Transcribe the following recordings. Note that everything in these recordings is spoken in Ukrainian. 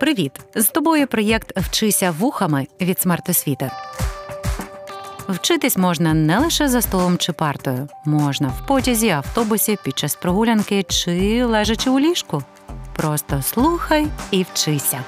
Привіт! З тобою проєкт «Вчися вухами» від Smart Освіта. Вчитись можна не лише за столом чи партою. Можна в потязі, автобусі, під час прогулянки чи лежачи у ліжку. Просто слухай і вчися.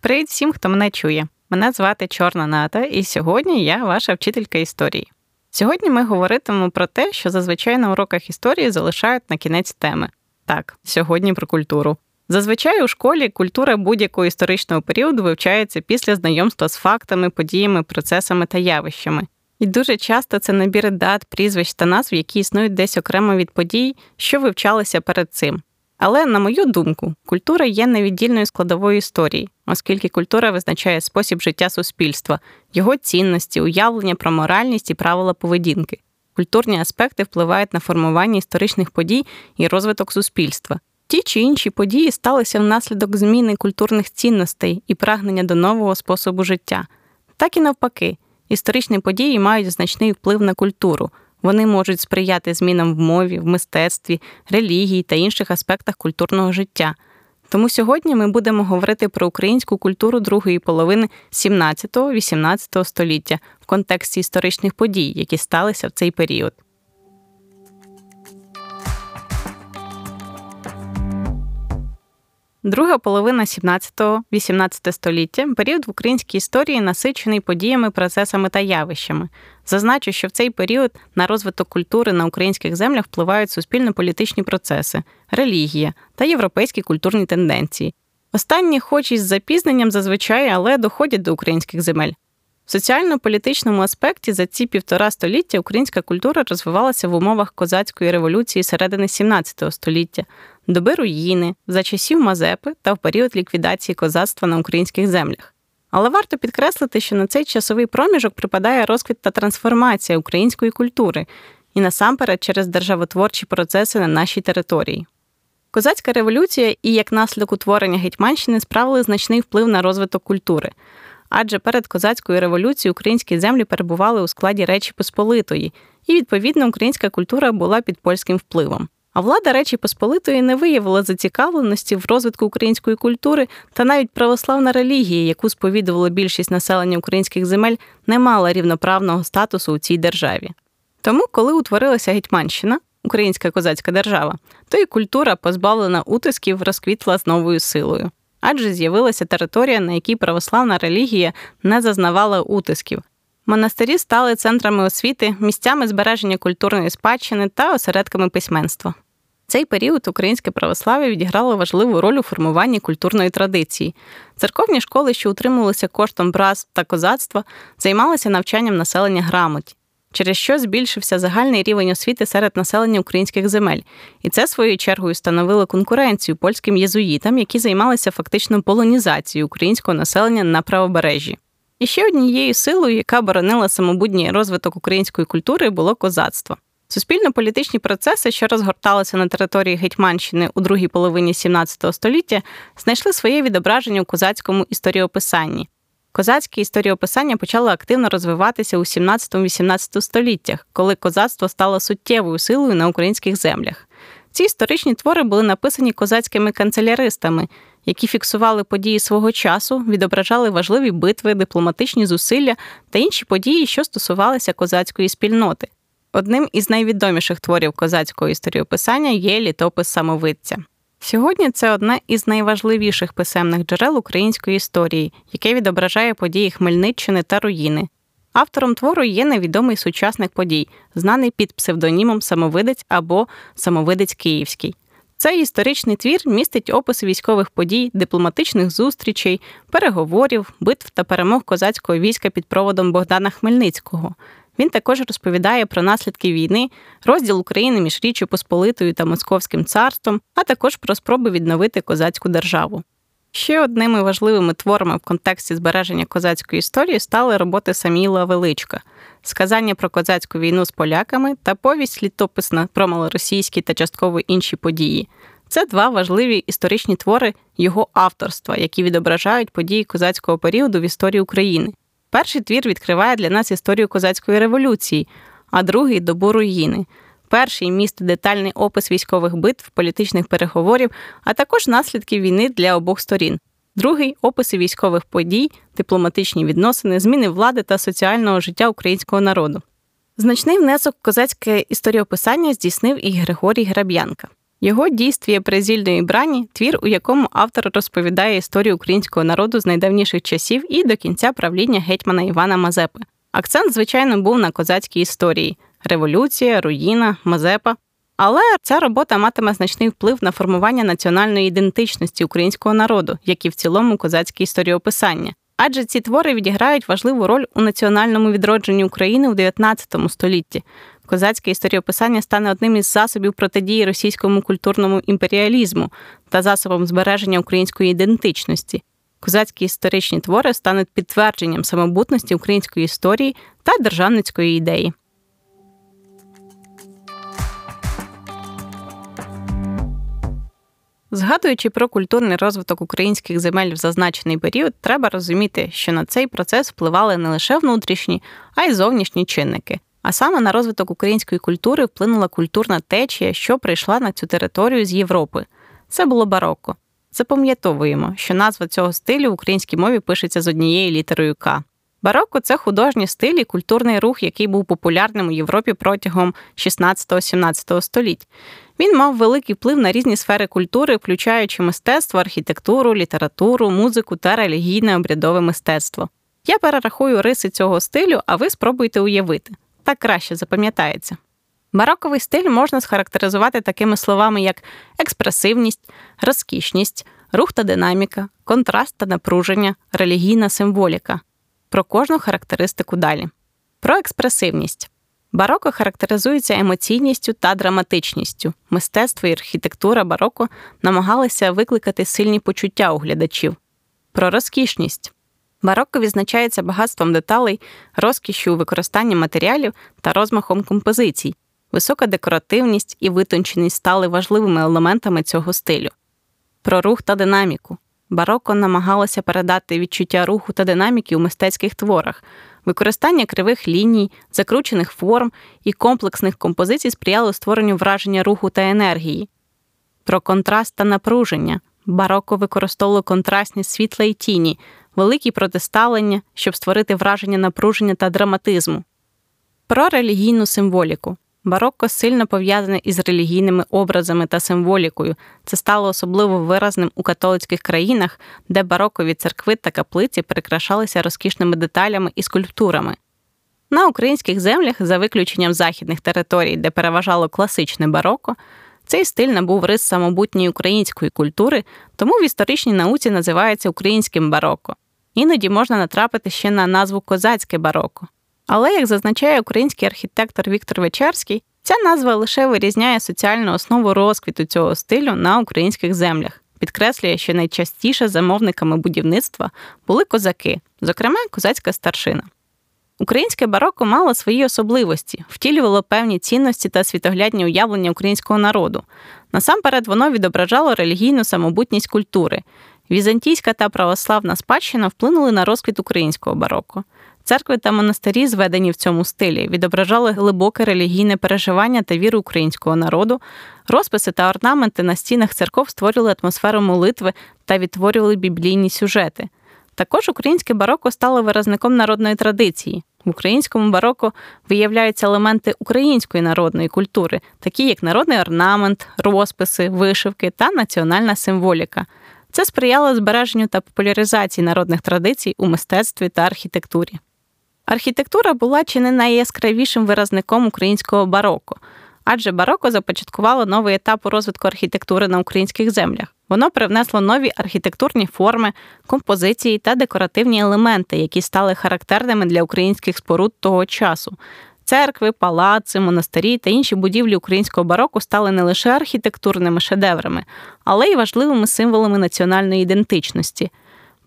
Привіт всім, хто мене чує. Мене звати Чорна Ната, і сьогодні я ваша вчителька історії. Сьогодні ми говоритимемо про те, що зазвичай на уроках історії залишають на кінець теми. Так, сьогодні про культуру. Зазвичай у школі культура будь-якого історичного періоду вивчається після знайомства з фактами, подіями, процесами та явищами. І дуже часто це набір дат, прізвищ та назв, які існують десь окремо від подій, що вивчалися перед цим. Але, на мою думку, культура є невіддільною складовою історії, оскільки культура визначає спосіб життя суспільства, його цінності, уявлення про моральність і правила поведінки. Культурні аспекти впливають на формування історичних подій і розвиток суспільства. Ті чи інші події сталися внаслідок зміни культурних цінностей і прагнення до нового способу життя. Так і навпаки, історичні події мають значний вплив на культуру. Вони можуть сприяти змінам в мові, в мистецтві, релігії та інших аспектах культурного життя. Тому сьогодні ми будемо говорити про українську культуру другої половини 17-18 століття в контексті історичних подій, які сталися в цей період. Друга половина 17-18 століття – період в українській історії насичений подіями, процесами та явищами. Зазначу, що в цей період на розвиток культури на українських землях впливають суспільно-політичні процеси, релігія та європейські культурні тенденції. Останні, хоч і з запізненням зазвичай, але доходять до українських земель. В соціально-політичному аспекті за ці 1,5 століття українська культура розвивалася в умовах Козацької революції середини 17 століття, доби руїни, за часів Мазепи та в період ліквідації козацтва на українських землях. Але варто підкреслити, що на цей часовий проміжок припадає розквіт та трансформація української культури і насамперед через державотворчі процеси на нашій території. Козацька революція і як наслідок утворення Гетьманщини справили значний вплив на розвиток культури. Адже перед Козацькою революцією українські землі перебували у складі Речі Посполитої, і, відповідно, українська культура була під польським впливом. А влада Речі Посполитої не виявила зацікавленості в розвитку української культури, та навіть православна релігія, яку сповідувала більшість населення українських земель, не мала рівноправного статусу у цій державі. Тому, коли утворилася Гетьманщина, українська козацька держава, то і культура, позбавлена утисків, розквітла з новою силою. Адже з'явилася територія, на якій православна релігія не зазнавала утисків. Монастирі стали центрами освіти, місцями збереження культурної спадщини та осередками письменства. В цей період українське православ'я відіграло важливу роль у формуванні культурної традиції. Церковні школи, що утримувалися коштом братств та козацтва, займалися навчанням населення грамоті, через що збільшився загальний рівень освіти серед населення українських земель. І це, своєю чергою, становило конкуренцію польським єзуїтам, які займалися фактично полонізацією українського населення на правобережжі. І ще однією силою, яка боронила самобутній розвиток української культури, було козацтво. Суспільно-політичні процеси, що розгорталися на території Гетьманщини у другій половині 17 століття, знайшли своє відображення у козацькому історіописанні. Козацьке історіописання почало активно розвиватися у 17-18 століттях, коли козацтво стало суттєвою силою на українських землях. Ці історичні твори були написані козацькими канцеляристами, які фіксували події свого часу, відображали важливі битви, дипломатичні зусилля та інші події, що стосувалися козацької спільноти. Одним із найвідоміших творів козацького історіописання є «Літопис самовидця». Сьогодні це одне із найважливіших писемних джерел української історії, яке відображає події Хмельниччини та руїни. Автором твору є невідомий сучасник подій, знаний під псевдонімом «Самовидець» або «Самовидець Київський». Цей історичний твір містить опис військових подій, дипломатичних зустрічей, переговорів, битв та перемог козацького війська під проводом Богдана Хмельницького. Він також розповідає про наслідки війни, розділ України між Річчю Посполитою та Московським царством, а також про спроби відновити козацьку державу. Ще одними важливими творами в контексті збереження козацької історії стали роботи Самійла Величка, сказання про козацьку війну з поляками та повість літописна про малоросійські та частково інші події. Це два важливі історичні твори його авторства, які відображають події козацького періоду в історії України. Перший твір відкриває для нас історію козацької революції, а другий – добу руїни. Перший містить детальний опис військових битв, політичних переговорів, а також наслідків війни для обох сторін. Другий – описи військових подій, дипломатичні відносини, зміни влади та соціального життя українського народу. Значний внесок в козацьке історіописання здійснив і Григорій Граб'янка. Його «Дійствіє призільної брані» – твір, у якому автор розповідає історію українського народу з найдавніших часів і до кінця правління гетьмана Івана Мазепи. Акцент, звичайно, був на козацькій історії – революція, руїна, Мазепа. Але ця робота матиме значний вплив на формування національної ідентичності українського народу, як і в цілому козацьке історіописання. Адже ці твори відіграють важливу роль у національному відродженні України у XIX столітті. Козацьке історіописання стане одним із засобів протидії російському культурному імперіалізму та засобом збереження української ідентичності. Козацькі історичні твори стануть підтвердженням самобутності української історії та державницької ідеї. Згадуючи про культурний розвиток українських земель в зазначений період, треба розуміти, що на цей процес впливали не лише внутрішні, а й зовнішні чинники. А саме на розвиток української культури вплинула культурна течія, що прийшла на цю територію з Європи. Це було бароко. Запам'ятовуємо, що назва цього стилю в українській мові пишеться з однією літерою «К». Бароко – це художні стилі і культурний рух, який був популярним у Європі протягом 16-17 століть. Він мав великий вплив на різні сфери культури, включаючи мистецтво, архітектуру, літературу, музику та релігійне обрядове мистецтво. Я перерахую риси цього стилю, а ви спробуйте уявити. Так краще запам'ятається. Бароковий стиль можна схарактеризувати такими словами, як експресивність, розкішність, рух та динаміка, контраст та напруження, релігійна символіка. Про кожну характеристику далі. Про експресивність. Бароко характеризується емоційністю та драматичністю. Мистецтво і архітектура бароко намагалися викликати сильні почуття у глядачів. Про розкішність. Бароко відзначається багатством деталей, розкішшю у використанні матеріалів та розмахом композицій. Висока декоративність і витонченість стали важливими елементами цього стилю. Про рух та динаміку. Бароко намагалося передати відчуття руху та динаміки у мистецьких творах. Використання кривих ліній, закручених форм і комплексних композицій сприяло створенню враження руху та енергії. Про контраст та напруження. Бароко використовувало контрастність світла і тіні, великі протиставлення, щоб створити враження напруження та драматизму. Про релігійну символіку. Бароко сильно пов'язане із релігійними образами та символікою. Це стало особливо виразним у католицьких країнах, де барокові церкви та каплиці прикрашалися розкішними деталями і скульптурами. На українських землях, за виключенням західних територій, де переважало класичне бароко, цей стиль набув рис самобутньої української культури, тому в історичній науці називається українським бароко. Іноді можна натрапити ще на назву «козацьке бароко». Але, як зазначає український архітектор Віктор Вечерський, ця назва лише вирізняє соціальну основу розквіту цього стилю на українських землях. Підкреслює, що найчастіше замовниками будівництва були козаки, зокрема, козацька старшина. Українське бароко мало свої особливості, втілювало певні цінності та світоглядні уявлення українського народу. Насамперед, воно відображало релігійну самобутність культури. Візантійська та православна спадщина вплинули на розквіт українського бароко. Церкви та монастирі, зведені в цьому стилі, відображали глибоке релігійне переживання та віру українського народу, розписи та орнаменти на стінах церков створювали атмосферу молитви та відтворювали біблійні сюжети. Також українське бароко стало виразником народної традиції. В українському бароко виявляються елементи української народної культури, такі як народний орнамент, розписи, вишивки та національна символіка. Це сприяло збереженню та популяризації народних традицій у мистецтві та архітектурі. Архітектура була чи не найяскравішим виразником українського бароко, адже бароко започаткувало новий етап у розвитку архітектури на українських землях. Воно привнесло нові архітектурні форми, композиції та декоративні елементи, які стали характерними для українських споруд того часу. Церкви, палаци, монастирі та інші будівлі українського бароко стали не лише архітектурними шедеврами, але й важливими символами національної ідентичності.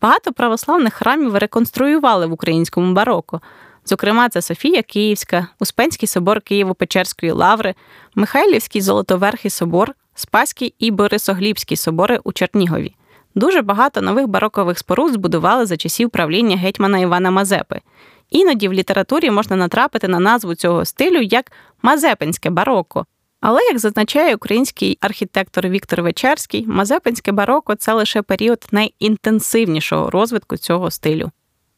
Багато православних храмів реконструювали в українському бароко. Зокрема, це Софія Київська, Успенський собор Києво-Печерської лаври, Михайлівський Золотоверхий собор, Спаський і Борисоглібський собори у Чернігові. Дуже багато нових барокових споруд збудували за часів правління гетьмана Івана Мазепи. Іноді в літературі можна натрапити на назву цього стилю як «мазепинське бароко». Але, як зазначає український архітектор Віктор Вечерський, мазепинське бароко – це лише період найінтенсивнішого розвитку цього стилю.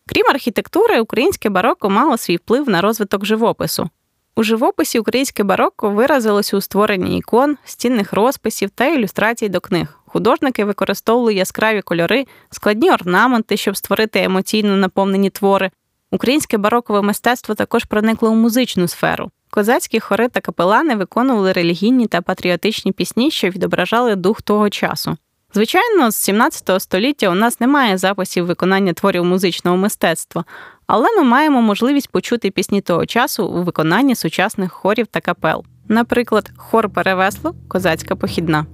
Крім архітектури, українське бароко мало свій вплив на розвиток живопису. У живописі українське бароко виразилося у створенні ікон, стінних розписів та ілюстрацій до книг. Художники використовували яскраві кольори, складні орнаменти, щоб створити емоційно наповнені твори. Українське барокове мистецтво також проникло у музичну сферу. Козацькі хори та капелани виконували релігійні та патріотичні пісні, що відображали дух того часу. Звичайно, з 17 століття у нас немає записів виконання творів музичного мистецтва, але ми маємо можливість почути пісні того часу у виконанні сучасних хорів та капел. Наприклад, хор «Перевесло» – «Козацька похідна».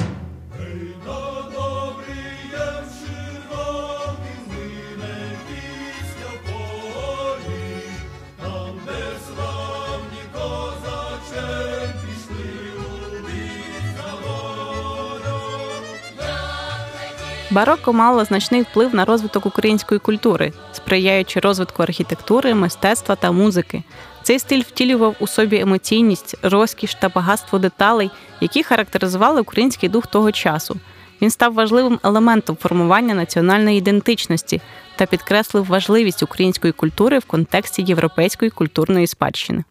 Бароко мало значний вплив на розвиток української культури, сприяючи розвитку архітектури, мистецтва та музики. Цей стиль втілював у собі емоційність, розкіш та багатство деталей, які характеризували український дух того часу. Він став важливим елементом формування національної ідентичності та підкреслив важливість української культури в контексті європейської культурної спадщини.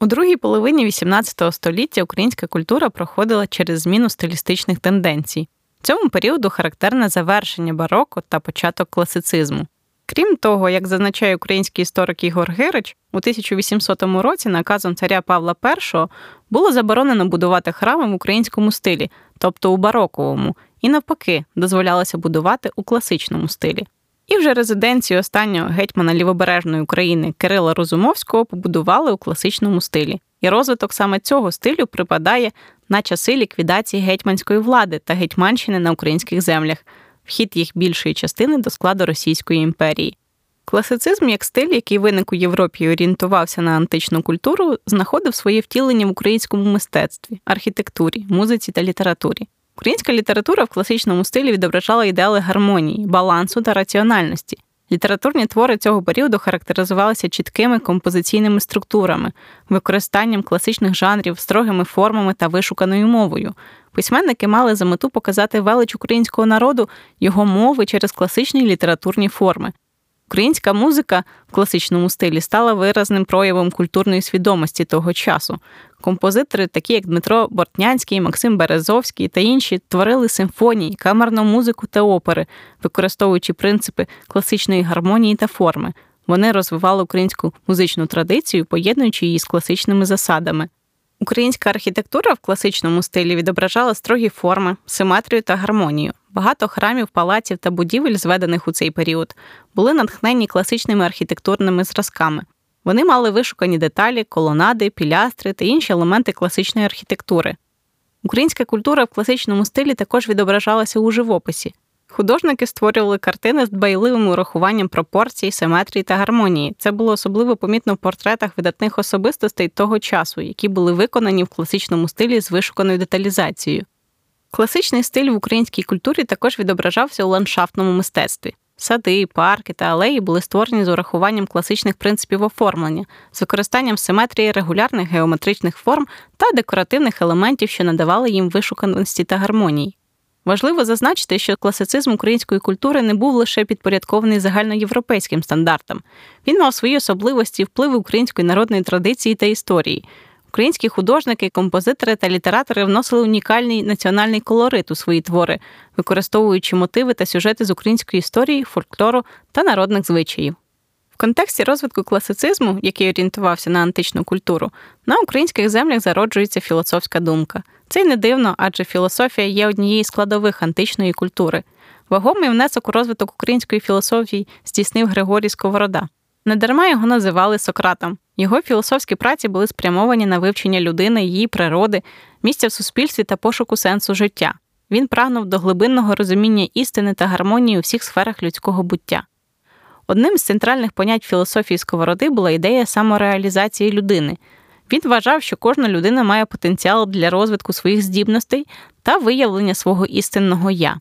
У другій половині XVIII століття українська культура проходила через зміну стилістичних тенденцій. Цьому періоду характерне завершення бароко та початок класицизму. Крім того, як зазначає український історик Ігор Гирич, у 1800 році наказом царя Павла І було заборонено будувати храми в українському стилі, тобто у бароковому, і навпаки, дозволялося будувати у класичному стилі. І вже резиденцію останнього гетьмана Лівобережної України Кирила Розумовського побудували у класичному стилі. І розвиток саме цього стилю припадає на часи ліквідації гетьманської влади та Гетьманщини на українських землях, вхід їх більшої частини до складу Російської імперії. Класицизм як стиль, який виник у Європі і орієнтувався на античну культуру, знаходив своє втілення в українському мистецтві, архітектурі, музиці та літературі. Українська література в класичному стилі відображала ідеали гармонії, балансу та раціональності. Літературні твори цього періоду характеризувалися чіткими композиційними структурами, використанням класичних жанрів, строгими формами та вишуканою мовою. Письменники мали за мету показати велич українського народу, його мови через класичні літературні форми. Українська музика в класичному стилі стала виразним проявом культурної свідомості того часу. Композитори, такі як Дмитро Бортнянський, Максим Березовський та інші, творили симфонії, камерну музику та опери, використовуючи принципи класичної гармонії та форми. Вони розвивали українську музичну традицію, поєднуючи її з класичними засадами. Українська архітектура в класичному стилі відображала строгі форми, симетрію та гармонію. Багато храмів, палаців та будівель, зведених у цей період, були натхнені класичними архітектурними зразками. Вони мали вишукані деталі, колонади, пілястри та інші елементи класичної архітектури. Українська культура в класичному стилі також відображалася у живописі. Художники створювали картини з дбайливим урахуванням пропорцій, симетрії та гармонії. Це було особливо помітно в портретах видатних особистостей того часу, які були виконані в класичному стилі з вишуканою деталізацією. Класичний стиль в українській культурі також відображався у ландшафтному мистецтві. Сади, парки та алеї були створені з урахуванням класичних принципів оформлення, з використанням симетрії, регулярних геометричних форм та декоративних елементів, що надавали їм вишуканості та гармонії. Важливо зазначити, що класицизм української культури не був лише підпорядкований загальноєвропейським стандартам. Він мав свої особливості і впливи української народної традиції та історії. Українські художники, композитори та літератори вносили унікальний національний колорит у свої твори, використовуючи мотиви та сюжети з української історії, фольклору та народних звичаїв. В контексті розвитку класицизму, який орієнтувався на античну культуру, на українських землях зароджується філософська думка. Це й не дивно, адже філософія є однією з складових античної культури. Вагомий внесок у розвиток української філософії здійснив Григорій Сковорода. Недарма його називали Сократом. Його філософські праці були спрямовані на вивчення людини, її природи, місця в суспільстві та пошуку сенсу життя. Він прагнув до глибинного розуміння істини та гармонії у всіх сферах людського буття. Одним з центральних понять філософії Сковороди була ідея самореалізації людини. Він вважав, що кожна людина має потенціал для розвитку своїх здібностей та виявлення свого істинного «я».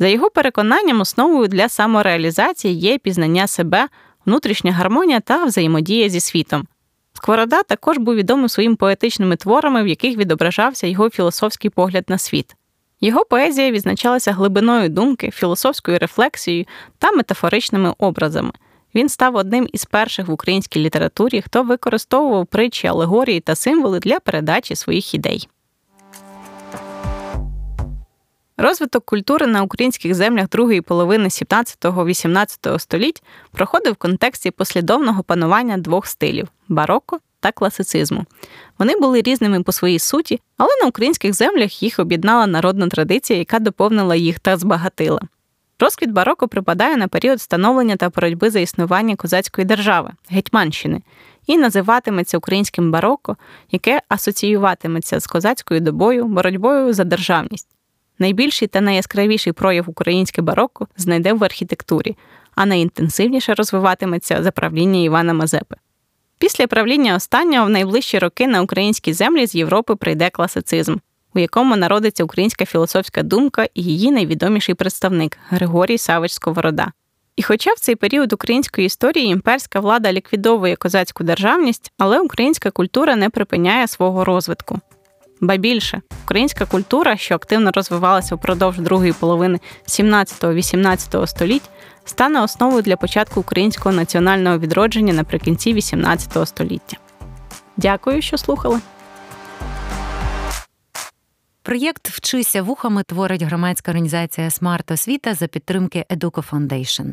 За його переконанням, основою для самореалізації є пізнання себе, внутрішня гармонія та взаємодія зі світом. Сковорода також був відомий своїм поетичними творами, в яких відображався його філософський погляд на світ. Його поезія відзначалася глибиною думки, філософською рефлексією та метафоричними образами. Він став одним із перших в українській літературі, хто використовував притчі, алегорії та символи для передачі своїх ідей. Розвиток культури на українських землях другої половини 17-18 століть проходив в контексті послідовного панування двох стилів – бароко та класицизму. Вони були різними по своїй суті, але на українських землях їх об'єднала народна традиція, яка доповнила їх та збагатила. Розквіт бароко припадає на період становлення та боротьби за існування козацької держави – Гетьманщини, і називатиметься українським бароко, яке асоціюватиметься з козацькою добою, боротьбою за державність. Найбільший та найяскравіший прояв українського бароко знайде в архітектурі, а найінтенсивніше розвиватиметься за правління Івана Мазепи. Після правління останнього в найближчі роки на українські землі з Європи прийде класицизм, у якому народиться українська філософська думка і її найвідоміший представник – Григорій Савич Сковорода. І хоча в цей період української історії імперська влада ліквідовує козацьку державність, але українська культура не припиняє свого розвитку. Ба більше, українська культура, що активно розвивалася впродовж другої половини 17-18 століть, стане основою для початку українського національного відродження наприкінці 18 століття. Дякую, що слухали. Проєкт «Вчися вухами» творить громадська організація Smart Освіта за підтримки Educo Foundation.